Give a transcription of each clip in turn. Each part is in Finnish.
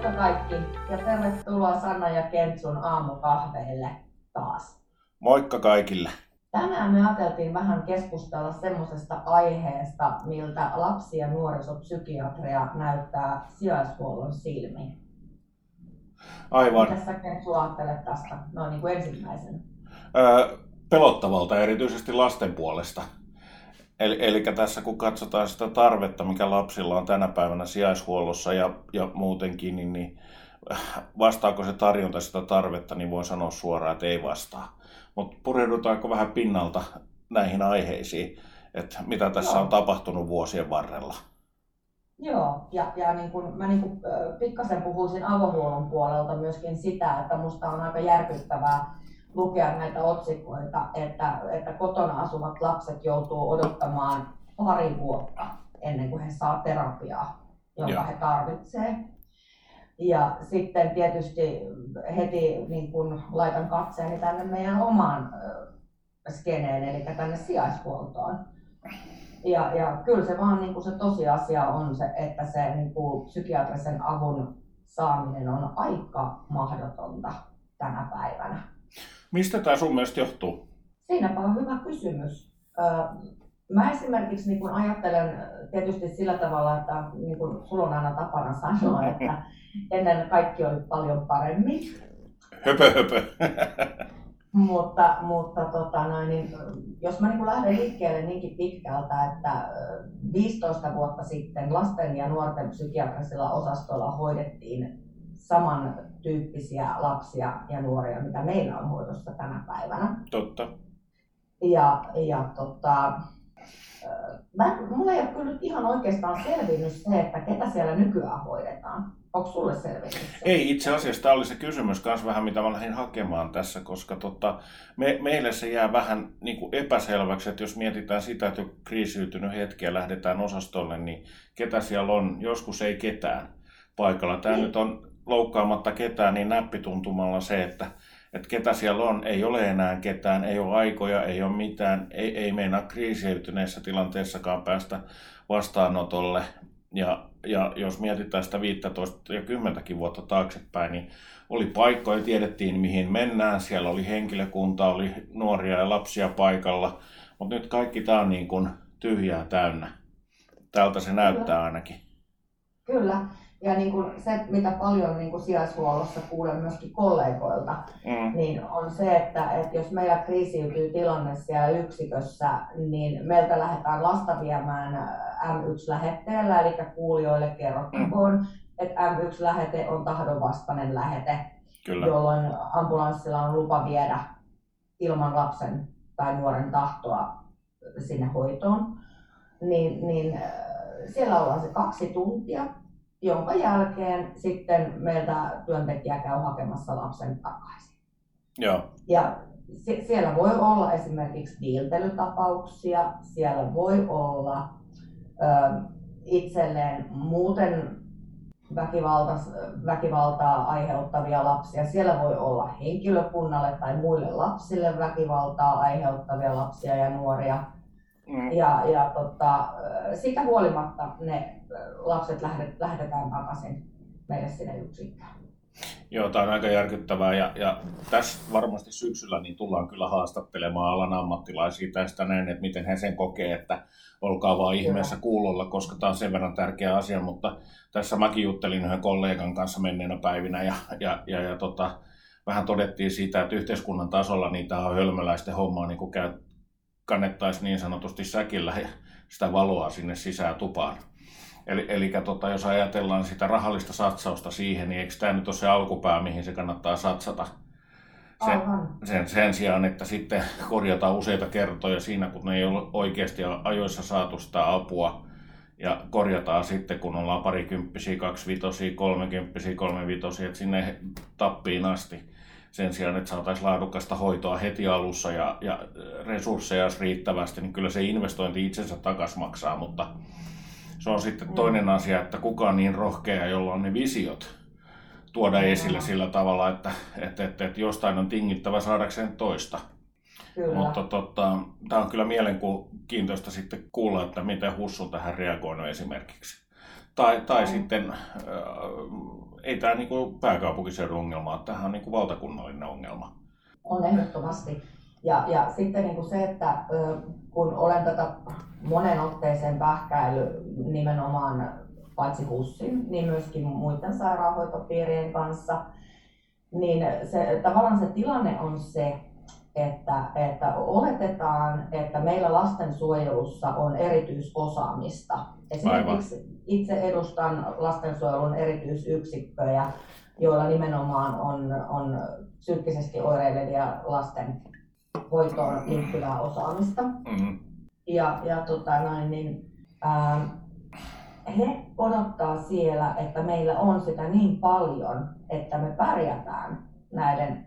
Moikka kaikki ja tervetuloa Sanna ja Kentsun aamukahveille taas. Moikka kaikille. Tänään me ajateltiin vähän keskustella semmoisesta aiheesta, miltä lapsi- ja nuorisopsykiatria näyttää sijaishuollon silmiin. Aivan. Mitä sä Kentsu ajattelet tästä noin niin kuin ensimmäisenä? Pelottavalta erityisesti lasten puolesta. Eli tässä kun katsotaan sitä tarvetta, mikä lapsilla on tänä päivänä sijaishuollossa ja muutenkin, niin vastaako se tarjonta sitä tarvetta, niin voin sanoa suoraan, että ei vastaa. Mutta pureudutaanko vähän pinnalta näihin aiheisiin, että mitä tässä on tapahtunut vuosien varrella? Joo, ja niin kun, mä niin kun, pikkasen puhuisin avohuollon puolelta myöskin sitä, että musta on aika järkyttävää lukea näitä otsikoita, että kotona asuvat lapset joutuu odottamaan pari vuotta ennen kuin he saa terapiaa, jonka he tarvitsevat. Ja sitten tietysti heti niin kun laitan katseeni tänne meidän omaan skeneen, eli tänne sijaishuoltoon. Ja kyllä se vaan niin kun se tosiasia on se, että se niin kun psykiatrisen avun saaminen on aika mahdotonta tänä päivänä. Mistä tämä sun mielestä johtuu? Siinäpä on hyvä kysymys. Mä esimerkiksi niin kun ajattelen tietysti sillä tavalla, että niin kun sulla on aina tapana sanoa, että ennen kaikki oli paljon paremmin. Höpö höpö. Mutta niin, jos mä niin kun lähden liikkeelle niinkin pitkältä, että 15 vuotta sitten lasten ja nuorten psykiatrisilla osastoilla hoidettiin samantyyppisiä lapsia ja nuoria, mitä meillä on hoidossa tänä päivänä. Totta. Mulla ei ole kyllä ihan oikeastaan selvinnyt se, että ketä siellä nykyään hoidetaan. Onko sulle selvinnyt se? Ei, itse asiassa tämä oli se kysymys kanssa vähän, mitä mä lähdin hakemaan tässä, koska meille se jää vähän niin kuin epäselväksi, että jos mietitään sitä, että on kriisiytynyt hetki ja lähdetään osastolle, niin ketä siellä on, joskus ei ketään paikalla. Tämä nyt on loukkaamatta ketään, niin näppituntumalla se, että ketä siellä on, ei ole enää ketään, ei ole aikoja, ei ole mitään, ei meinaa kriisiytyneessä tilanteessakaan päästä vastaanotolle. Ja jos mietitään sitä 15 ja 10 vuotta taaksepäin, niin oli paikkoja, tiedettiin mihin mennään, siellä oli henkilökunta, oli nuoria ja lapsia paikalla, mutta nyt kaikki tämä on niin kuin tyhjää täynnä. Tältä se näyttää ainakin. Kyllä. Ja niin kuin se, mitä paljon niin kuin sijaishuollossa kuulen myöskin kollegoilta, niin on se, että jos meillä kriisiytyy tilanne siellä yksikössä, niin meiltä lähdetään lasta viemään M1-lähetteellä, eli kuulijoille kerrottakoon, että M1-lähete on tahdonvastainen lähete, kyllä, jolloin ambulanssilla on lupa viedä ilman lapsen tai nuoren tahtoa sinne hoitoon. Niin siellä ollaan se 2 tuntia. Jonka jälkeen sitten meiltä työntekijä käy hakemassa lapsen takaisin. Joo. Ja siellä voi olla esimerkiksi viiltelytapauksia, siellä voi olla itselleen muuten väkivaltaa aiheuttavia lapsia, siellä voi olla henkilökunnalle tai muille lapsille väkivaltaa aiheuttavia lapsia ja nuoria. Ja siitä huolimatta ne lapset lähetetään takaisin meille sinne yksikköön. Joo, tämä on aika järkyttävää ja tässä varmasti syksyllä niin tullaan kyllä haastattelemaan alan ammattilaisia tästä näin, että miten he sen kokee, että olkaa vaan ihmeessä kuulolla, koska tämä on sen verran tärkeä asia, mutta tässä mäkin juttelin yhden kollegan kanssa menneenä päivinä ja vähän todettiin siitä, että yhteiskunnan tasolla niin tämä on hölmöläisten hommaa, niin kuin kannettaisiin niin sanotusti säkillä sitä valoa sinne sisään tupaan. Eli jos ajatellaan sitä rahallista satsausta siihen, niin eikö tämä nyt ole se alkupää, mihin se kannattaa satsata? Sen sijaan, että sitten korjataan useita kertoja siinä, kun ne ei ole oikeasti ajoissa saatu sitä apua. Ja korjataan sitten, kun ollaan parikymppisiä, 25, 30, 35, että sinne tappiin asti. Sen sijaan, että saataisiin laadukasta hoitoa heti alussa ja resursseja olisi riittävästi, niin kyllä se investointi itsensä takaisin maksaa, mutta se on sitten toinen asia, että kuka on niin rohkea, jolla on ne visiot tuoda esille sillä tavalla, että jostain on tingittävä saadakseen toista. Kyllä. Mutta tämä on kyllä mielenkiintoista sitten kuulla, että miten HUS on tähän reagoinut esimerkiksi. Tai sitten ei tämä niinku pääkaupunkiseudun ongelma, tämähän on niinku valtakunnallinen ongelma. On ehdottomasti. Ja sitten niinku se, että kun olen tätä monen otteeseen pähkäily nimenomaan paitsi HUSin, niin myöskin muiden sairaanhoitopiirien kanssa, niin se, tavallaan se tilanne on se, että oletetaan, että meillä lastensuojelussa on erityisosaamista. Esimerkiksi itse edustan lastensuojelun erityisyksikköjä, joilla nimenomaan on psyykkisesti oireilevia lasten hoitoon liittyvää osaamista. Mm-hmm. He odottaa siellä, että meillä on sitä niin paljon, että me pärjätään näiden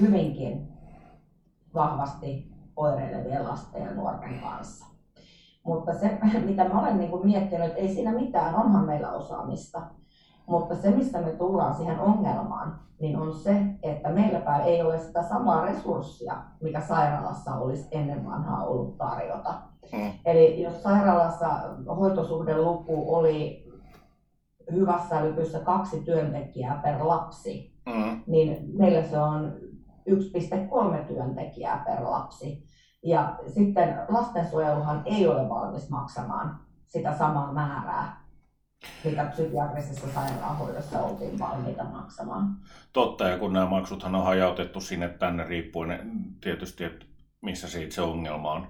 hyvinkin vahvasti oireilevien lasten ja nuorten kanssa. Mutta se, mitä mä olen miettinyt, ei siinä mitään, onhan meillä osaamista. Mutta se, mistä me tullaan siihen ongelmaan, niin on se, että meilläpä ei ole sitä samaa resurssia, mikä sairaalassa olisi ennen vanhaa ollut tarjota. Eli jos sairaalassa hoitosuhdeluku oli hyvässä lykyssä 2 työntekijää per lapsi, niin meillä se on 1,3 työntekijää per lapsi. Ja sitten lastensuojeluhan ei ole valmis maksamaan sitä samaa määrää, mitä psykiatrisessa sairaanhoidossa oltiin valmiita maksamaan. Totta, ja kun nämä maksuthan on hajautettu sinne tänne riippuen tietysti, että missä se itse ongelma on.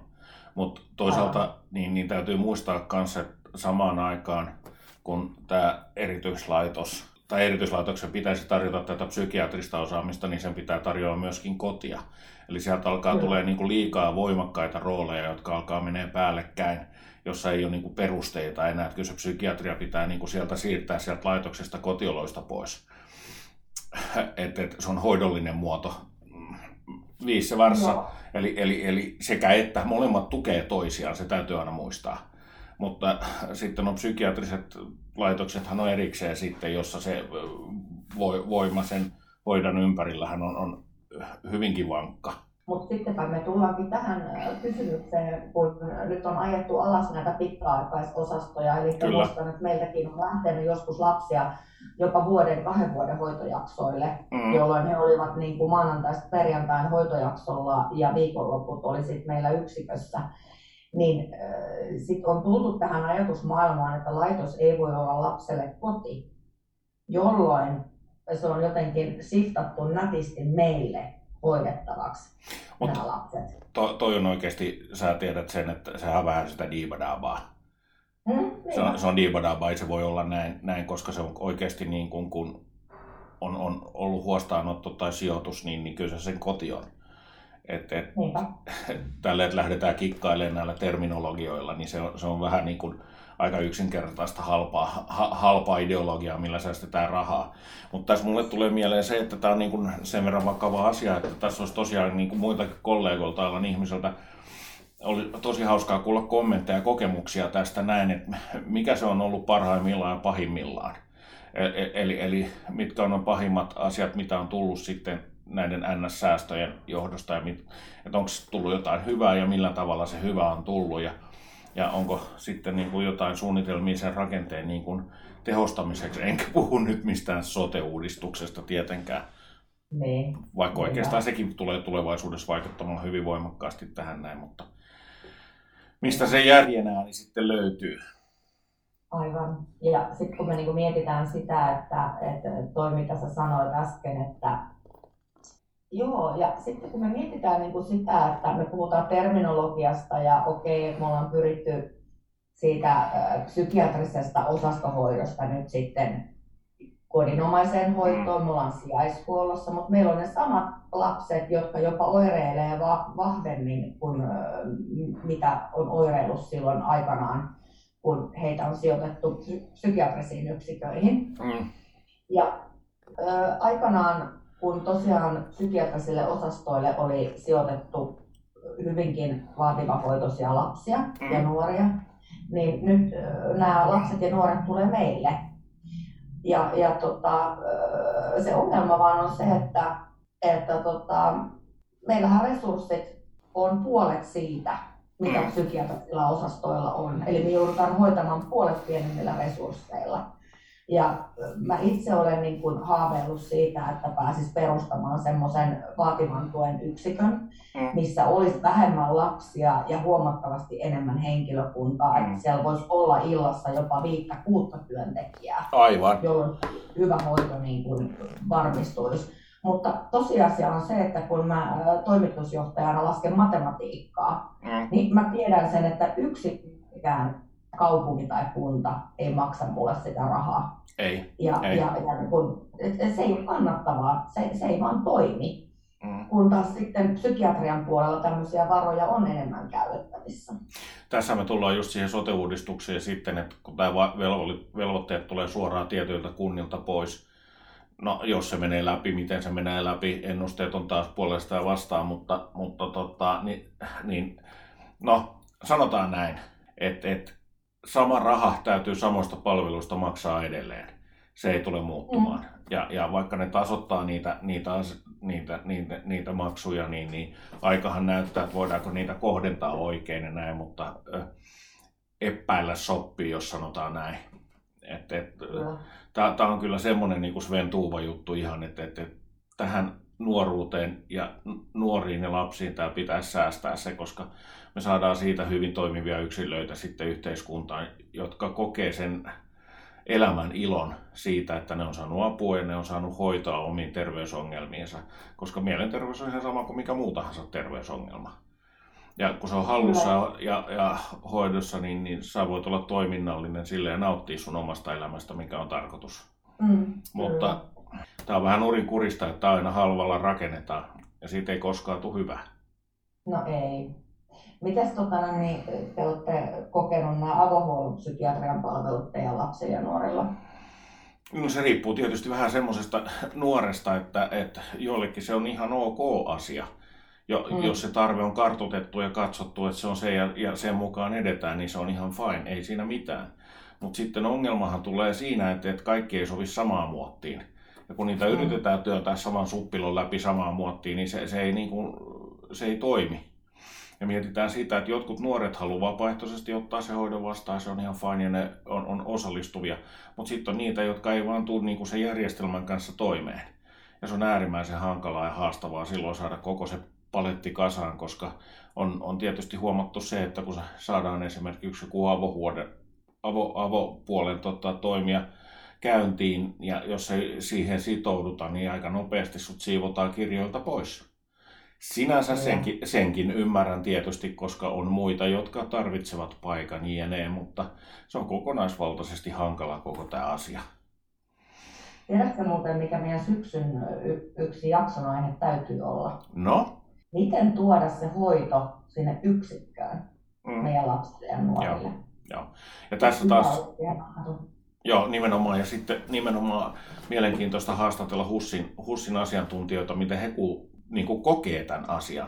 Mutta toisaalta niin täytyy muistaa myös, että samaan aikaan kun tämä erityislaitoksen pitäisi tarjota tätä psykiatrista osaamista, niin sen pitää tarjota myöskin kotia. Eli sieltä alkaa tulee niinku liikaa voimakkaita rooleja, jotka alkaa menee päällekkäin, jossa ei ole niinku perusteita enää. Kyllä se psykiatria pitää niinku sieltä siirtää sieltä laitoksesta kotioloista pois. Et se on hoidollinen muoto. Viisi varsa. No. Eli sekä että molemmat tukee toisiaan, se täytyy aina muistaa. Mutta sitten on psykiatriset laitoksethan on erikseen sitten, jossa se voima sen hoidon ympärillähän on hyvinkin vankka. Mutta sittenpä me tullaankin tähän kysymykseen, kun nyt on ajettu alas näitä pitkäaikaisosastoja, eli muistan, että meiltäkin on lähtenyt joskus lapsia jopa 1-2 vuoden hoitojaksoille, jolloin he olivat niin kuin maanantaista perjantain hoitojaksolla ja viikonloput oli sitten meillä yksikössä. Niin sitten on tultu tähän ajatusmaailmaan, että laitos ei voi olla lapselle koti, jolloin se on jotenkin shiftattu nätisti meille hoidettavaksi nämä lapset. Toi on oikeasti, sä tiedät sen, että sehän on vähän sitä diibadaabaa. Se on diibadaabaa, ei se voi olla näin, koska se on oikeasti niin kuin, kun on ollut huostaanotto tai sijoitus, niin kyllä se sen koti on. Tällä että lähdetään kikkailemaan näillä terminologioilla, niin se on vähän niin kuin aika yksinkertaista halpaa ideologiaa, millä säästetään rahaa. Mutta tässä mulle tulee mieleen se, että tämä on niin kuin sen verran vakava asia, että tässä olisi tosiaan niin kuin muitakin kollegoilta alan ihmiseltä. Oli tosi hauskaa kuulla kommentteja ja kokemuksia tästä näin, että mikä se on ollut parhaimmillaan ja pahimmillaan. Eli mitkä on pahimmat asiat, mitä on tullut sitten näiden NS-säästöjen johdosta, ja että onko tullut jotain hyvää ja millä tavalla se hyvä on tullut, ja onko sitten niin kuin jotain suunnitelmia sen rakenteen niin kuin tehostamiseksi. Enkä puhu nyt mistään sote-uudistuksesta tietenkään, niin, vaikka oikeastaan sekin tulee tulevaisuudessa vaikuttamaan hyvin voimakkaasti tähän näin, mutta mistä se järjen ääni sitten löytyy? Aivan. Ja sitten kun me niin kuin mietitään sitä, että toi mitä sä sanoit äsken, että joo, ja sitten kun me mietitään niin kuin sitä, että me puhutaan terminologiasta ja okei, me ollaan pyritty siitä psykiatrisesta osastohoidosta nyt sitten kodinomaiseen hoitoon, me ollaan sijaishuollossa, mutta meillä on ne samat lapset, jotka jopa oireilee vahvemmin kuin mitä on oireillut silloin aikanaan, kun heitä on sijoitettu psykiatrisiin yksiköihin. Ja aikanaan kun tosiaan psykiatrisille osastoille oli sijoitettu hyvinkin vaativahoitoisia lapsia ja nuoria, niin nyt nämä lapset ja nuoret tulee meille. Se ongelma vaan on se, että meillähän resurssit on puolet siitä, mitä psykiatrisilla osastoilla on. Eli me joudutaan hoitamaan puolet pienemmillä resursseilla. Ja mä itse olen niin kuin haaveillut siitä, että pääsis perustamaan semmoisen vaativan tuen yksikön, missä olisi vähemmän lapsia ja huomattavasti enemmän henkilökuntaa. Siellä voisi olla illassa jopa 5-6 työntekijää, aivan, jolloin hyvä hoito niin kuin varmistuisi. Mutta tosiasia on se, että kun mä toimitusjohtajana lasken matematiikkaa, niin mä tiedän sen, että yksikään kaupunki tai kunta ei maksa mulle sitä rahaa. Ei. Se ei ole kannattavaa, se ei vaan toimi. Kun taas sitten psykiatrian puolella tämmöisiä varoja on enemmän käytettävissä. Tässä me tullaan just siihen sote-uudistukseen sitten, että kun tämä velvoitteet tulee suoraan tietyiltä kunnilta pois. No, jos se menee läpi, miten se menee läpi, ennusteet on taas puolesta ja vastaan, mutta sanotaan näin, että sama raha täytyy samoista palveluista maksaa edelleen. Se ei tule muuttumaan. Ja vaikka ne tasoittaa niitä maksuja, niin aikahan näyttää, että voidaanko niitä kohdentaa oikein ja näin, mutta epäillä soppii, jos sanotaan näin. Tämä on kyllä semmoinen niin kuin Sven Tuuva juttu ihan, että tähän nuoruuteen ja nuoriin ja lapsiin tämä pitäisi säästää se, koska me saadaan siitä hyvin toimivia yksilöitä sitten yhteiskuntaan, jotka kokee sen elämän ilon siitä, että ne on saanut apua ja ne on saanut hoitaa omiin terveysongelmiinsa, koska mielenterveys on ihan sama kuin mikä muu tahansa terveysongelma. Ja kun se on hallussa ja hoidossa, niin sä voit olla toiminnallinen sille ja nauttia sun omasta elämästä, mikä on tarkoitus. Mutta tää on vähän nurinkurista, että aina halvalla rakennetaan ja siitä ei koskaan tule hyvää. No ei. Mitäs niin te olette kokenut nämä avohuollon psykiatrian palvelut teidän lapsilla ja nuorilla? No, se riippuu tietysti vähän semmoisesta nuoresta, että joillekin se on ihan ok asia. Jos se tarve on kartoitettu ja katsottu, että se on se ja sen mukaan edetään, niin se on ihan fine, ei siinä mitään. Mutta sitten ongelmahan tulee siinä, että kaikki ei sovi samaan muottiin. Ja kun niitä yritetään työntää saman suppilon läpi samaan muottiin, niin se ei toimi. Ja mietitään sitä, että jotkut nuoret haluaa vapaaehtoisesti ottaa se hoidon vastaan, se on ihan fine ja ne on osallistuvia. Mutta sitten on niitä, jotka ei vaan tule niin kuin sen järjestelmän kanssa toimeen. Ja se on äärimmäisen hankalaa ja haastavaa silloin saada koko se paletti kasaan, koska on tietysti huomattu se, että kun saadaan esimerkiksi joku avopuolen toimia käyntiin, ja jos ei siihen sitouduta, niin aika nopeasti sut siivotaan kirjoilta pois. Sinänsä senkin ymmärrän tietysti, koska on muita, jotka tarvitsevat paikan jne, mutta se on kokonaisvaltaisesti hankala koko tämä asia. Tiedätkö muuten, mikä meidän syksyn yksi jakson aihe täytyy olla? No? Miten tuoda se hoito sinne yksikköön meidän lapsille ja nuorille? Joo. Ja tässä taas nimenomaan, ja sitten nimenomaan mielenkiintoista haastatella HUSin asiantuntijoita, miten he niin kuin kokee tämän asian.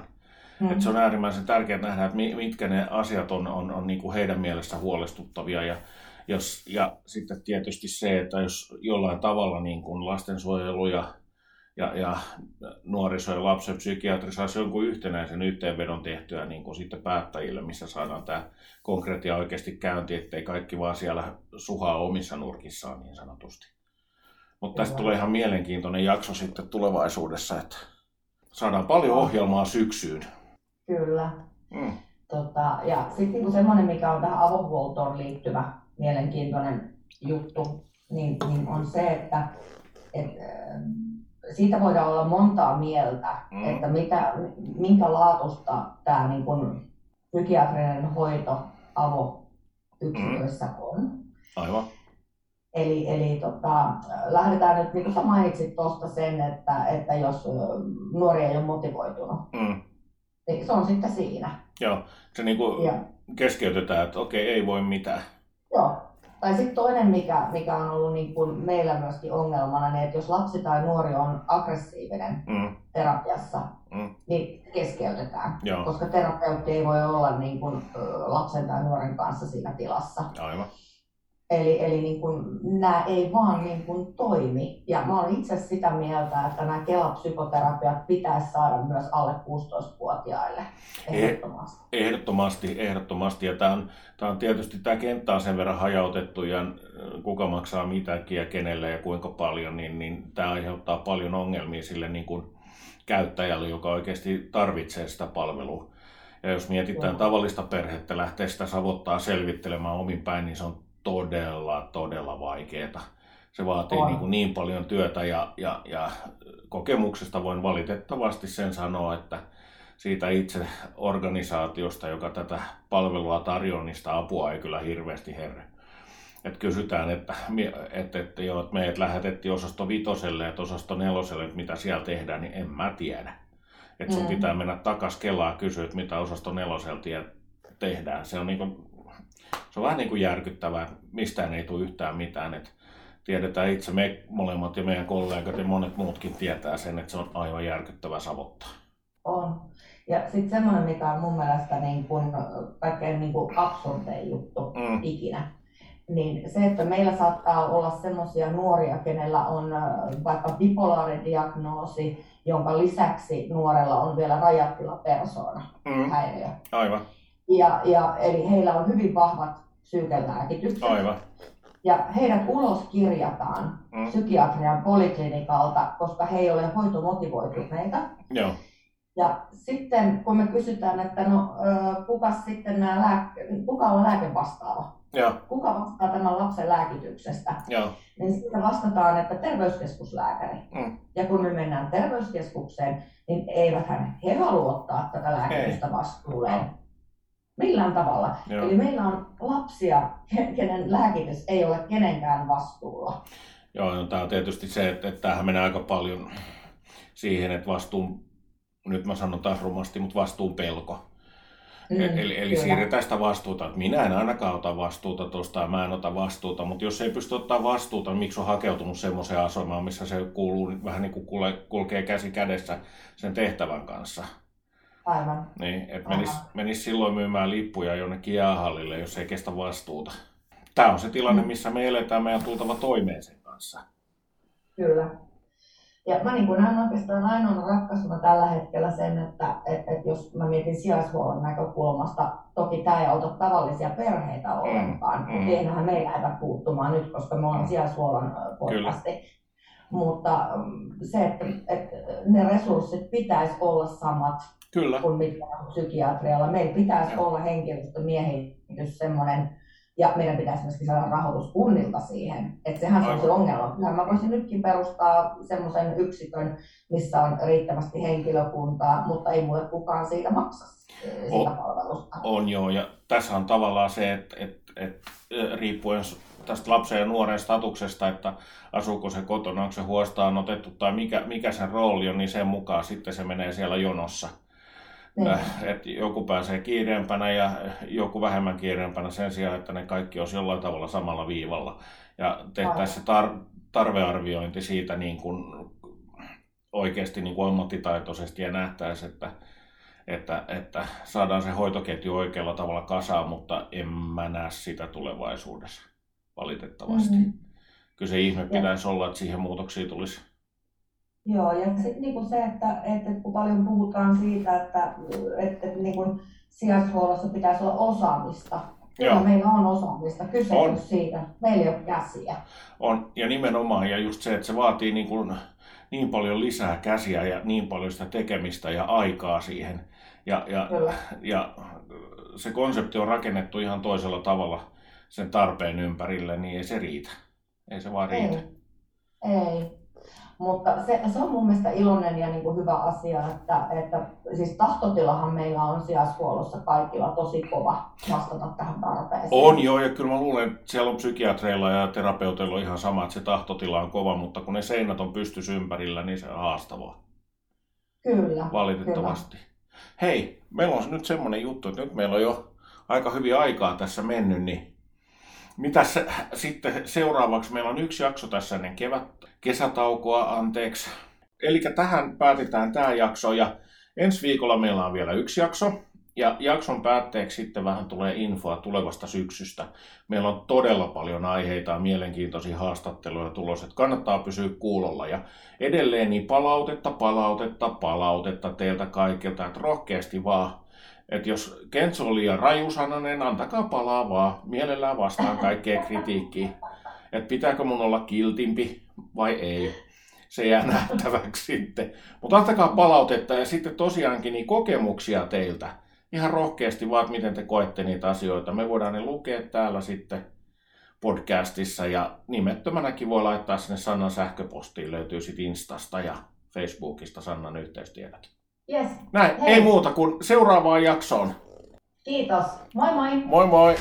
Et se on äärimmäisen tärkeää nähdä, että mitkä ne asiat on niin kuin heidän mielessä huolestuttavia. Ja sitten tietysti se, että jos jollain tavalla niin kuin lastensuojelu ja nuoriso- ja lapsenpsykiatri saisi jonkun yhtenäisen yhteenvedon tehtyä niin kuin sitten päättäjille, missä saadaan tämä konkreettia oikeasti käynti, ettei kaikki vaan siellä suhaa omissa nurkissaan niin sanotusti. Mutta tästä tulee ihan mielenkiintoinen jakso sitten tulevaisuudessa, että saadaan paljon ohjelmaa syksyyn. Kyllä. Ja sitten niin kuin semmoinen, mikä on tähän avohuoltoon liittyvä mielenkiintoinen juttu, niin on se, että siitä voidaan olla montaa mieltä, että minkä laatusta tämä niin kuin psykiatrinen hoito avoyksiköissä on. Aivan. Eli lähdetään nyt, niin kuin sä mainitsit tuosta sen, että jos nuori ei ole motivoitunut, niin se on sitten siinä. Joo, se niin kuin keskeytetään, että okei, ei voi mitään. Joo. Tai sitten toinen, mikä on ollut niin kuin meillä myöskin ongelmana, niin että jos lapsi tai nuori on aggressiivinen terapiassa, niin keskeytetään, joo, koska terapeutti ei voi olla niin kuin lapsen tai nuoren kanssa siinä tilassa. Aivan. Eli niin kuin, nämä ei vaan niin kuin toimi. Ja mä olen itse sitä mieltä, että nämä Kela-psykoterapiat pitäisi saada myös alle 16-vuotiaille ehdottomasti. Ehdottomasti. Ja tämä on tietysti, tämä kenttä on sen verran hajautettu ja kuka maksaa mitäkin ja kenelle ja kuinka paljon, niin tämä aiheuttaa paljon ongelmia sille niin kuin käyttäjälle, joka oikeasti tarvitsee sitä palvelua. Ja jos mietitään tavallista perhettä, lähtee sitä savottaa selvittelemään omin päin, niin se on todella vaikeeta. Se vaatii niin paljon työtä ja kokemuksesta voin valitettavasti sen sanoa, että siitä itse organisaatiosta, joka tätä palvelua tarjoaa, niin sitä apua ei kyllä hirveästi herry. Et kysytään, että meidät lähetettiin osasto 5:lle ja osasto 4:lle, että mitä siellä tehdään, niin en mä tiedä. Et sun pitää mennä takas Kelaa kysyä, että mitä osasto 4:llä tehdään. Se on se on vähän niin kuin järkyttävää, mistään ei tule yhtään mitään. Et tiedetään itse, me molemmat ja meidän kollegat ja monet muutkin tietää sen, että se on aivan järkyttävää savottaa. On. Ja sitten semmoinen, mikä on mun mielestä niin kun kaikkein niin kun absurdein juttu ikinä, niin se, että meillä saattaa olla semmoisia nuoria, kenellä on vaikka bipolaaridiagnoosi, jonka lisäksi nuorella on vielä rajatilapersoona häiriö. Aivan. Eli heillä on hyvin vahvat psyykelääkitykset. Aivan. Ja heidät ulos kirjataan psykiatrian poliklinikalta, koska he ei ole hoitomotivoituneita. Joo. Ja sitten kun me kysytään, että no kuka on lääkevastaava? Joo. Kuka vastaa tämän lapsen lääkityksestä? Joo. Niin siitä vastataan, että terveyskeskuslääkäri. Ja kun me mennään terveyskeskukseen, niin eiväthän he halua ottaa tätä lääkitystä vastuulleen. No. Millään tavalla. Joo. Eli meillä on lapsia, kenen lääkitys ei ole kenenkään vastuulla. Joo, no, tämä on tietysti se, että tämähän menee aika paljon siihen, että vastuun, nyt mä sanon taas rumasti, mutta vastuun pelko. Eli siirretään sitä vastuuta, että minä en ainakaan ota vastuuta tuosta ja mä en ota vastuuta, mutta jos ei pysty ottaa vastuuta, niin miksi on hakeutunut semmoiseen asemaan, missä se kuuluu, vähän niin kuin kulkee käsi kädessä sen tehtävän kanssa. Aivan. Niin, että menis silloin myymään lippuja jonnekin jäähallille, jos ei kestä vastuuta. Tämä on se tilanne, missä me eletään, meidän tultava toimeen sen kanssa. Kyllä. Ja mä niin näen oikeastaan ainoana ratkaisuna tällä hetkellä sen, että jos mä mietin sijaishuollon näkökulmasta, toki tämä ei auta tavallisia perheitä ollenkaan, mutta eihän me lähdetä puuttumaan nyt, koska me ollaan sijaishuollon podcasti. Mutta se, että ne resurssit pitäisi olla samat. Kyllä. Kun mitkä on psykiatrialla. Meillä pitäisi olla henkilöstömiehitys semmoinen, ja meidän pitäisi myöskin saada rahoitus kunnilta siihen. Että sehän on se ongelma. Kyllähän mä voisin nytkin perustaa semmoisen yksikön, missä on riittävästi henkilökuntaa, mutta ei mulle kukaan siitä maksa siitä palvelusta. On joo, ja tässä on tavallaan se, että riippuen tästä lapsen ja nuoren statuksesta, että asuuko se kotona, onko se huostaan otettu tai mikä sen rooli on, niin sen mukaan sitten se menee siellä jonossa. Että joku pääsee kiireempänä ja joku vähemmän kiireempänä sen sijaan, että ne kaikki olisi jollain tavalla samalla viivalla. Ja tehtäisiin se tarvearviointi siitä niin kuin oikeasti niin kuin ammattitaitoisesti ja nähtäisiin, että saadaan se hoitoketju oikealla tavalla kasaan, mutta en mä näe sitä tulevaisuudessa valitettavasti. Kyllä se ihme pitäisi olla, että siihen muutoksia tulisi. Joo, ja sitten niinku se, että kun paljon puhutaan siitä, että niinku sijaishuollossa pitäisi olla osaamista. Joo. Meillä on osaamista, kyse on siitä. Meillä ei ole käsiä. On, ja nimenomaan, ja just se, että se vaatii niin paljon lisää käsiä ja niin paljon sitä tekemistä ja aikaa siihen. Ja se konsepti on rakennettu ihan toisella tavalla sen tarpeen ympärille, niin ei se riitä. Ei se vaan riitä. Ei. Mutta se on mun mielestä iloinen ja niin kuin hyvä asia, että siis tahtotilahan meillä on sijaishuollossa kaikilla tosi kova vastata tähän tarpeeseen. On joo, ja kyllä mä luulen, että siellä on psykiatreilla ja terapeuteilla on ihan sama, että se tahtotila on kova, mutta kun ne seinät on pystyssä ympärillä, niin se on haastavaa. Kyllä. Valitettavasti. Kyllä. Hei, meillä on nyt semmoinen juttu, että nyt meillä on jo aika hyvin aikaa tässä mennyt, niin mitäs sitten seuraavaksi? Meillä on yksi jakso tässä ennen kesätaukoa, anteeksi. Eli tähän päätetään tämä jakso ja ensi viikolla meillä on vielä yksi jakso Ja jakson päätteeksi sitten vähän tulee infoa tulevasta syksystä. Meillä on todella paljon aiheita ja mielenkiintoisia haastatteluja tulossa, että kannattaa pysyä kuulolla. Ja edelleen niin palautetta teiltä kaikilta, että rohkeasti vaan. Että jos Kentsu on liian rajusanainen, antakaa palaa vaan. Mielellään vastaan kaikkea kritiikkiä. Että pitääkö mun olla kiltimpi vai ei. Se jää nähtäväksi sitten. Mutta antakaa palautetta ja sitten tosiaankin niin kokemuksia teiltä. Ihan rohkeasti vaan, miten te koette niitä asioita. Me voidaan ne lukea täällä sitten podcastissa ja nimettömänäkin voi laittaa sinne Sannan sähköpostiin. Löytyy sitten Instasta ja Facebookista Sannan yhteystiedot. Yes. Näin, hei. Ei muuta kuin seuraavaan jaksoon. Kiitos. Moi moi. Moi moi.